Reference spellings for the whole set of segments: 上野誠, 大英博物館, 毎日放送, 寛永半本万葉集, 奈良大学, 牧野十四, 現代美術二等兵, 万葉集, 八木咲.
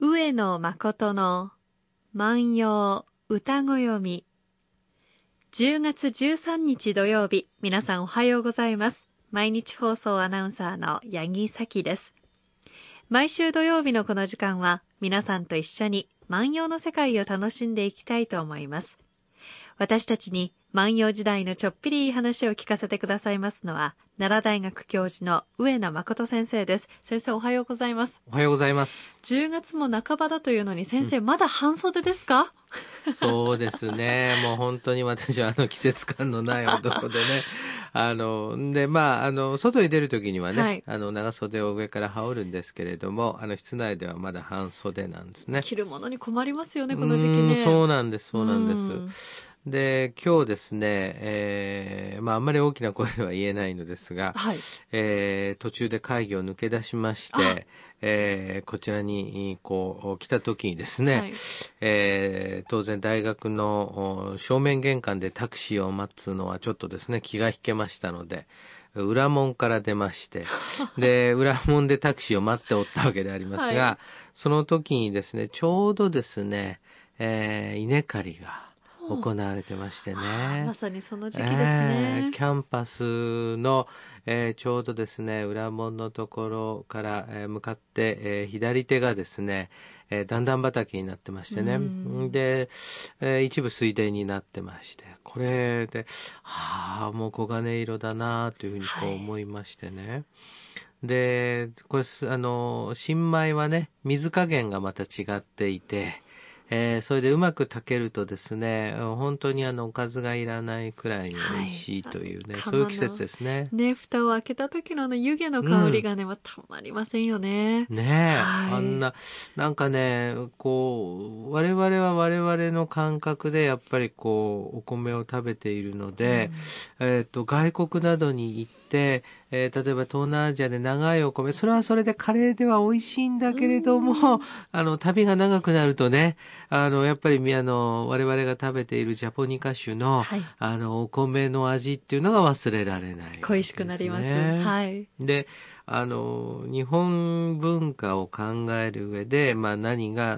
上野誠の万葉歌ごよみ、10月13日土曜日、皆さんおはようございます。毎日放送アナウンサーの八木咲です。毎週土曜日のこの時間は、皆さんと一緒に万葉の世界を楽しんでいきたいと思います。私たちに万葉時代のちょっぴりいい話を聞かせてくださいますのは、奈良大学教授の上野誠先生です。先生、おはようございます。おはようございます。10月も半ばだというのに、先生、まだ半袖ですか？そうですね。もう本当に私は季節感のない男でね。外に出るときにはね、はい、長袖を上から羽織るんですけれども、室内ではまだ半袖なんですね。着るものに困りますよね、この時期ね。そうなんです。で、今日ですね、あんまり大きな声では言えないのですが、はい、途中で会議を抜け出しまして、こちらにこう来た時にですね、はい、当然大学の正面玄関でタクシーを待つのはちょっとですね、気が引けましたので、裏門から出まして、で、裏門でタクシーを待っておったわけでありますが、はい、その時にですね、ちょうどですね、稲刈りが行われてましてね、まさにその時期ですね、キャンパスの、ちょうどですね、裏門のところから、向かって、左手がですね、段々畑になってましてね、で、一部水田になってまして、これでもう黄金色だなというふうにこう思いましてね、はい、で、これ新米はね、水加減がまた違っていて、それでうまく炊けるとですね、本当におかずがいらないくらいに美味しいというね、はい、そういう季節ですね。ね、蓋を開けた時の湯気の香りがね、たまりませんよね。ねえ、はい、我々は我々の感覚でやっぱりお米を食べているので、外国などに行って、例えば東南アジアで長いお米、それはそれでカレーでは美味しいんだけれども、旅が長くなるとね、やっぱり我々が食べているジャポニカ種の、はい、お米の味っていうのが忘れられないですね。恋しくなります。はい。で、日本文化を考える上で、何が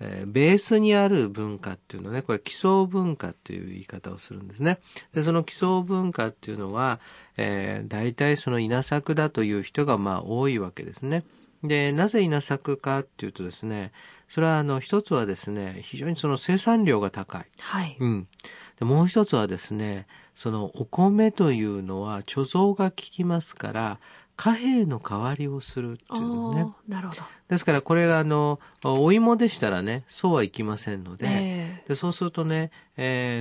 ベースにある文化っていうのね、これ基礎文化っていう言い方をするんですね。で、その基礎文化っていうのは、大体稲作だという人が多いわけですね。で、なぜ稲作かっていうとですね、それは一つはですね、非常に生産量が高い。はい。うん。で、もう一つはですね、お米というのは貯蔵が効きますから、貨幣の代わりをするっていうね。なるほど。ですから、これがお芋でしたらね、そうはいきませんので、で、そうするとね、じゃ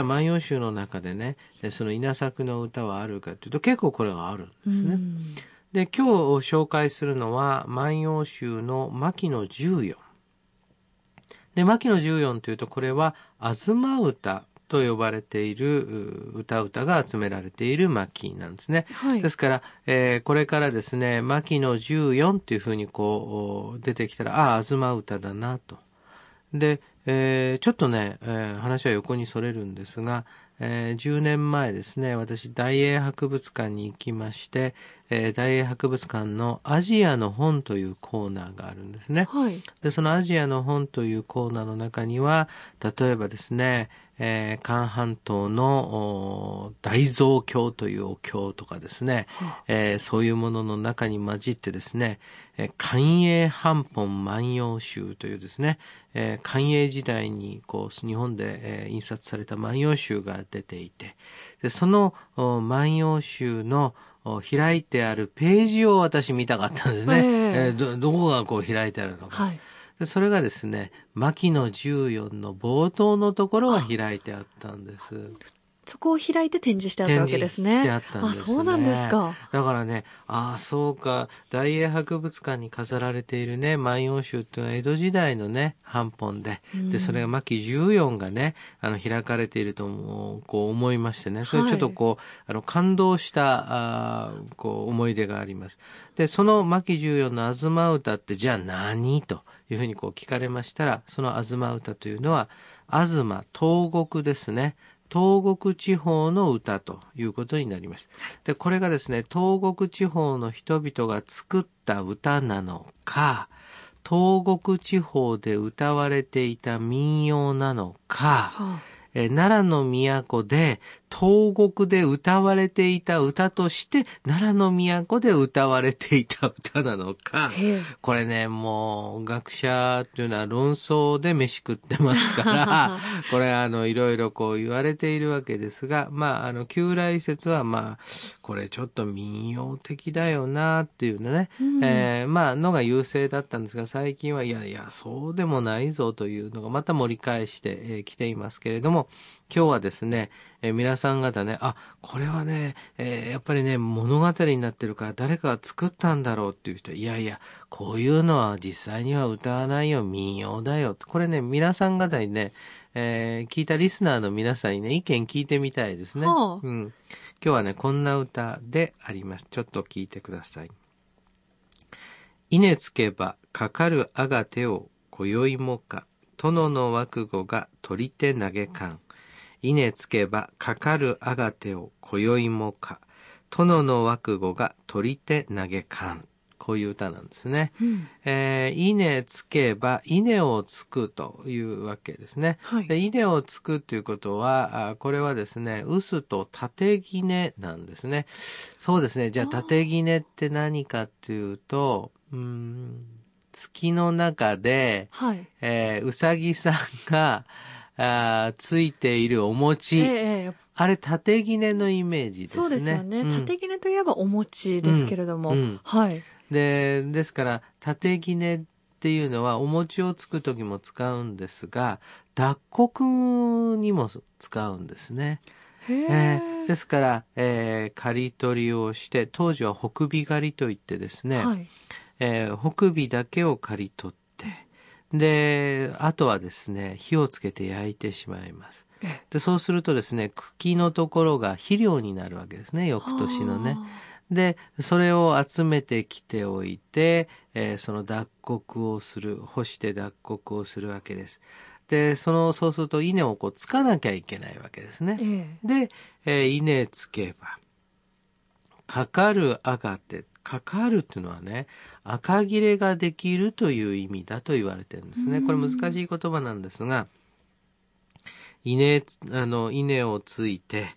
あ万葉集の中でね、稲作の歌はあるかというと、結構これがあるんですね。で、今日紹介するのは万葉集の牧野十四。で、牧野十四というと、これは吾妻歌と呼ばれている歌が集められている牧なんですね、はい、ですから、これからですね、牧野十四というふうに出てきたら、吾妻歌だなと。で、ちょっとね、話は横にそれるんですが、10年前ですね、私大英博物館に行きまして、大英博物館のアジアの本というコーナーがあるんですね、はい、で、そのアジアの本というコーナーの中には、例えばですね、韓半島の大蔵経というお経とかですね、そういうものの中に混じってですね、寛永半本万葉集というですね、寛永時代に日本で、印刷された万葉集が出ていて、で、その万葉集の開いてあるページを私見たかったんですね、どこが開いてあるのか、はい、それがですね、牧野十四の冒頭のところが開いてあったんです。そこを開いて展示してあったわけですね。展示してあったんですね。そうなんですか。だからね、そうか、大英博物館に飾られているね、万葉集っていうのは江戸時代のね、版本で、で、それが牧十四がね、開かれていると思いましてね、それちょっと感動した思い出があります。で、その牧十四の吾妻歌って、じゃあ何というふうに聞かれましたら、その吾妻歌というのは、東国ですね。東国地方の歌ということになります。で、これがですね、東国地方の人々が作った歌なのか、東国地方で歌われていた民謡なのか、奈良の都で東国で歌われていた歌として奈良の都で歌われていた歌なのか、これね、もう学者っていうのは論争で飯食ってますからこれいろいろこう言われているわけですが、まあ旧来説はまあこれちょっと民謡的だよなっていうね、まあのが優勢だったんですが、最近はいやいやそうでもないぞというのがまた盛り返してきていますけれども、今日はですね、皆さん方ね、あ、これはね、やっぱりね、物語になってるから誰かが作ったんだろうっていう人、いやいや、こういうのは実際には歌わないよ、民謡だよ。これね、皆さん方にね、聞いたリスナーの皆さんにね、意見聞いてみたいですね。うん。今日はね、こんな歌であります。ちょっと聞いてください。稲つけばかかるあが手を今宵もか、殿の枠語が取り手投げ感。稲つけばかかるあがてを今宵もか、殿の枠語が取り手投げ感。こういう歌なんですね。稲つけば、稲をつくというわけですね。で、稲をつくということは、これはですね、臼と縦杵なんですね。そうですね。じゃあ縦杵って何かっていうと、月の中で、うさぎさんがついているお餅、あれ縦杵のイメージですね。そうですよね、縦杵といえばお餅ですけれども、ですから縦杵っていうのはお餅をつく時も使うんですが、脱穀にも使うんですね。ですから、刈り取りをして、当時は北尾刈りといってですね、北尾だけを刈り取って、で、あとはですね、火をつけて焼いてしまいます。で、そうするとですね、茎のところが肥料になるわけですね、翌年のね。で、それを集めてきておいて、その脱穀をする、干して脱穀をするわけです。で、そうすると稲をこうつかなきゃいけないわけですね。で、稲つけば、かかるあがて、かかるっていうのはね、赤切れができるという意味だと言われてるんですね。これ難しい言葉なんですが、稲をついて、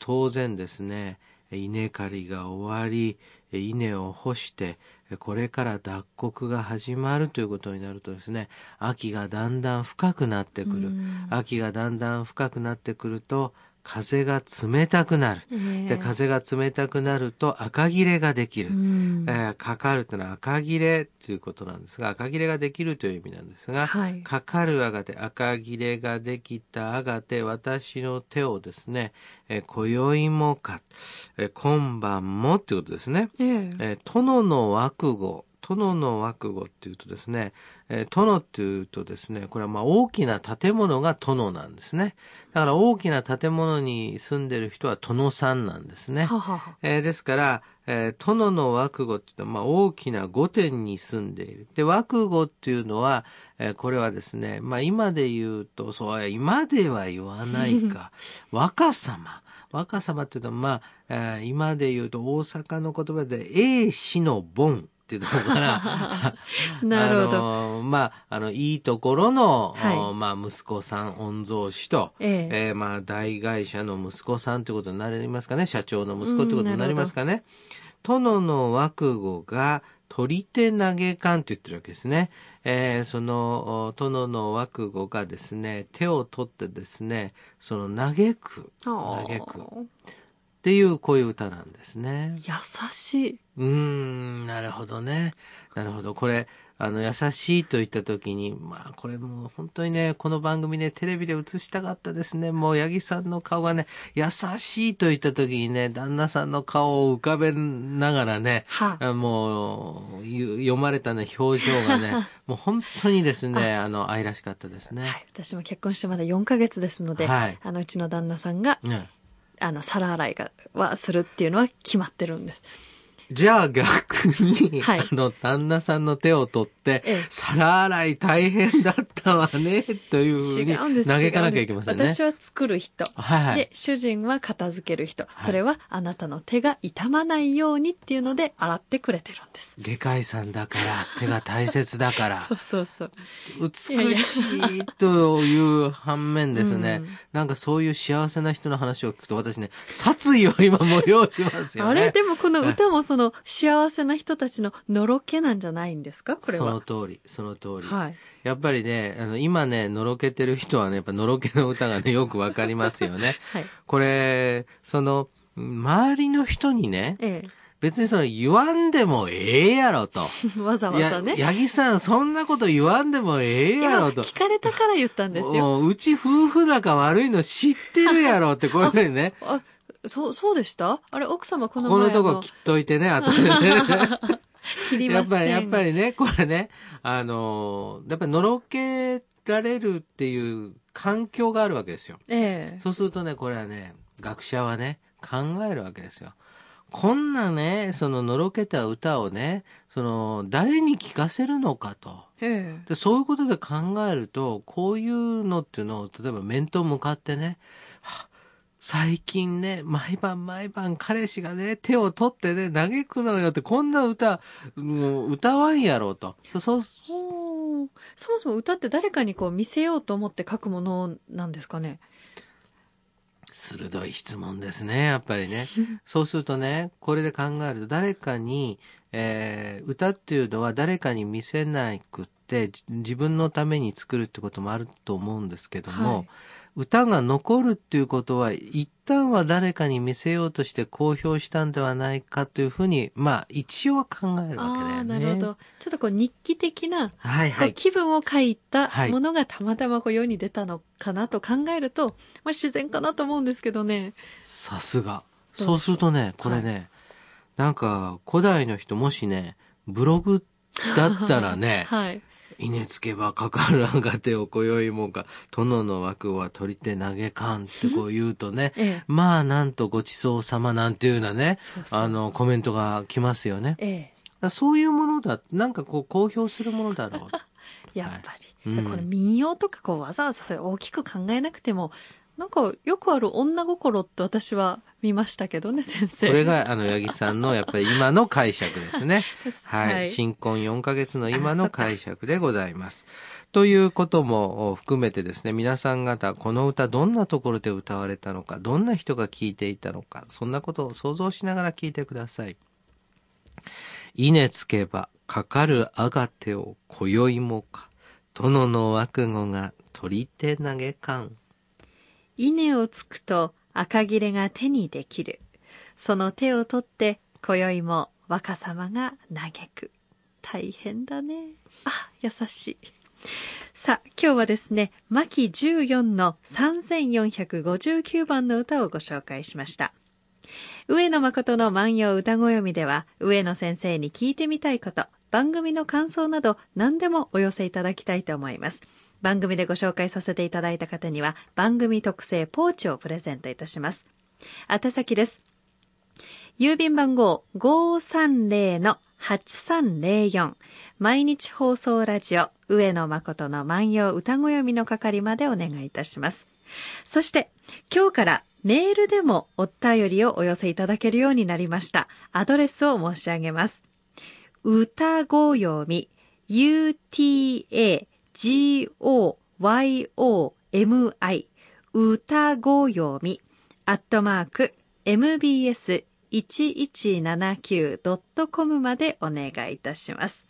当然ですね、稲刈りが終わり、稲を干して、これから脱穀が始まるということになるとですね、秋がだんだん深くなってくる。秋がだんだん深くなってくると、風が冷たくなる。で、風が冷たくなると赤切れができる。かかるというのは赤切れということなんですが、赤切れができるという意味なんですが、かかるあがて、赤切れができたあがて、私の手をですね、今宵もか、今晩もっていうことですね。殿の枠語。殿の枠語っていうとですね、殿っていうとですね、これはまあ大きな建物が殿なんですね。だから大きな建物に住んでる人は殿さんなんですね。ですから、殿の枠語っていうとまあ大きな御殿に住んでいる。で、枠語っていうのは、これはですね、まあ今で言うと、そう、今では言わないか、若様。若様っていうとまあ、今で言うと大阪の言葉で、英氏の盆。っていうのからなるほど。まあ、いいところの、まあ、息子さん、御曹司と、まあ、大会社の息子さんということになりますかね。社長の息子ということになりますかね。殿の枠語が、取り手投げ感と言ってるわけですね。その、殿の枠語がですね、手を取ってですね、その、投げく。っていう、こういう歌なんですね。優しい。なるほどね。なるほど。これ、優しいと言ったときに、まあ、これもう本当にね、この番組ね、テレビで映したかったですね。もう、八木さんの顔がね、優しいと言ったときにね、旦那さんの顔を浮かべながらね、もう、読まれたね、表情がね、もう本当にですね、愛らしかったですね。私も結婚してまだ4ヶ月ですので、うちの旦那さんが、皿洗いはするっていうのは決まってるんです。じゃあ逆に、旦那さんの手を取って、皿洗い大変だった方はねというふうに嘆かなきゃいけませんね。私は作る人、はいはい、で主人は片付ける人、はい、それはあなたの手が痛まないようにっていうので洗ってくれてるんです。外科医さんだから手が大切だからそうそうそう、美しいという反面ですねうん、なんかそういう幸せな人の話を聞くと私ね殺意を今催しますよねあれでもこの歌もその幸せな人たちののろけなんじゃないんですか。これはその通りその通り、はい、やっぱりね今ねのろけてる人はねやっぱのろけの歌がねよくわかりますよね、はい、これその周りの人にね、ええ、別にその言わんでもええやろとわざわざね八木さんそんなこと言わんでもええやろと聞かれたから言ったんですよ。うち夫婦仲悪いの知ってるやろってこういうふうにねそうでした。あれ奥様この前このとこ切っといてね後でね切りませんやっぱりねこれねやっぱりのろけられるっていう環境があるわけですよ、そうするとねこれはね学者はね考えるわけですよ。こんなねそののろけた歌をねその誰に聞かせるのかと、でそういうことで考えるとこういうのっていうのを例えば面と向かってね最近ね毎晩毎晩彼氏がね手を取ってね嘆くのよってこんな歌もう歌わんやろうとそもそも歌って誰かにこう見せようと思って書くものなんですかね。鋭い質問ですねやっぱりねそうするとねこれで考えると誰かに、歌っていうのは誰かに見せなくって自分のために作るってこともあると思うんですけども、はい、歌が残るっていうことは一旦は誰かに見せようとして公表したんではないかというふうにまあ一応は考えるわけだよね。あ、なるほど。ちょっとこう日記的な、はいはい、こう気分を書いたものがたまたまこう世に出たのかなと考えると、はいまあ、自然かなと思うんですけどね。さすが。そうするとねこれね、はい、なんか古代の人もしねブログだったらね、はい稲つけばかかるあがてをこよいもか殿の枠は取り手投げかんってこう言うとね、ええ、まあなんとごちそうさまなんていうようなねコメントが来ますよね、ええ、そういうものだなんかこう公表するものだろうやっぱり、はいうん、これ民謡とかこうわざわざそれ大きく考えなくてもなんかよくある女心って私は見ましたけどね先生。これが八木さんのやっぱり今の解釈ですねはい、はい、新婚4ヶ月の今の解釈でございますということも含めてですね皆さん方この歌どんなところで歌われたのかどんな人が聴いていたのかそんなことを想像しながら聴いてください。稲つけばかかるあがてを今宵もか殿の枠語が取り手投げかん。稲をつくと赤切れが手にできる。その手を取って今宵も若様が嘆く。大変だね。あ、優しい。さあ今日はですね牧14の3459番の歌をご紹介しました。上野誠の万葉歌ごよみでは上野先生に聞いてみたいこと番組の感想など何でもお寄せいただきたいと思います。番組でご紹介させていただいた方には番組特製ポーチをプレゼントいたします。宛先です。郵便番号 530-8304 毎日放送ラジオ上野誠の万葉歌ごよみの係までお願いいたします。そして今日からメールでもお便りをお寄せいただけるようになりました。アドレスを申し上げます。歌ごよみ UTA GOYOMI 歌ごよみ@mbs1179.com までお願いいたします。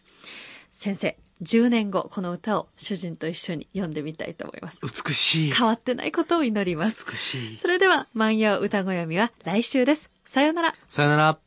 先生、10年後この歌を主人と一緒に読んでみたいと思います。美しい。変わってないことを祈ります。美しい。それでは万葉歌ごよみは来週です。さよなら。さよなら。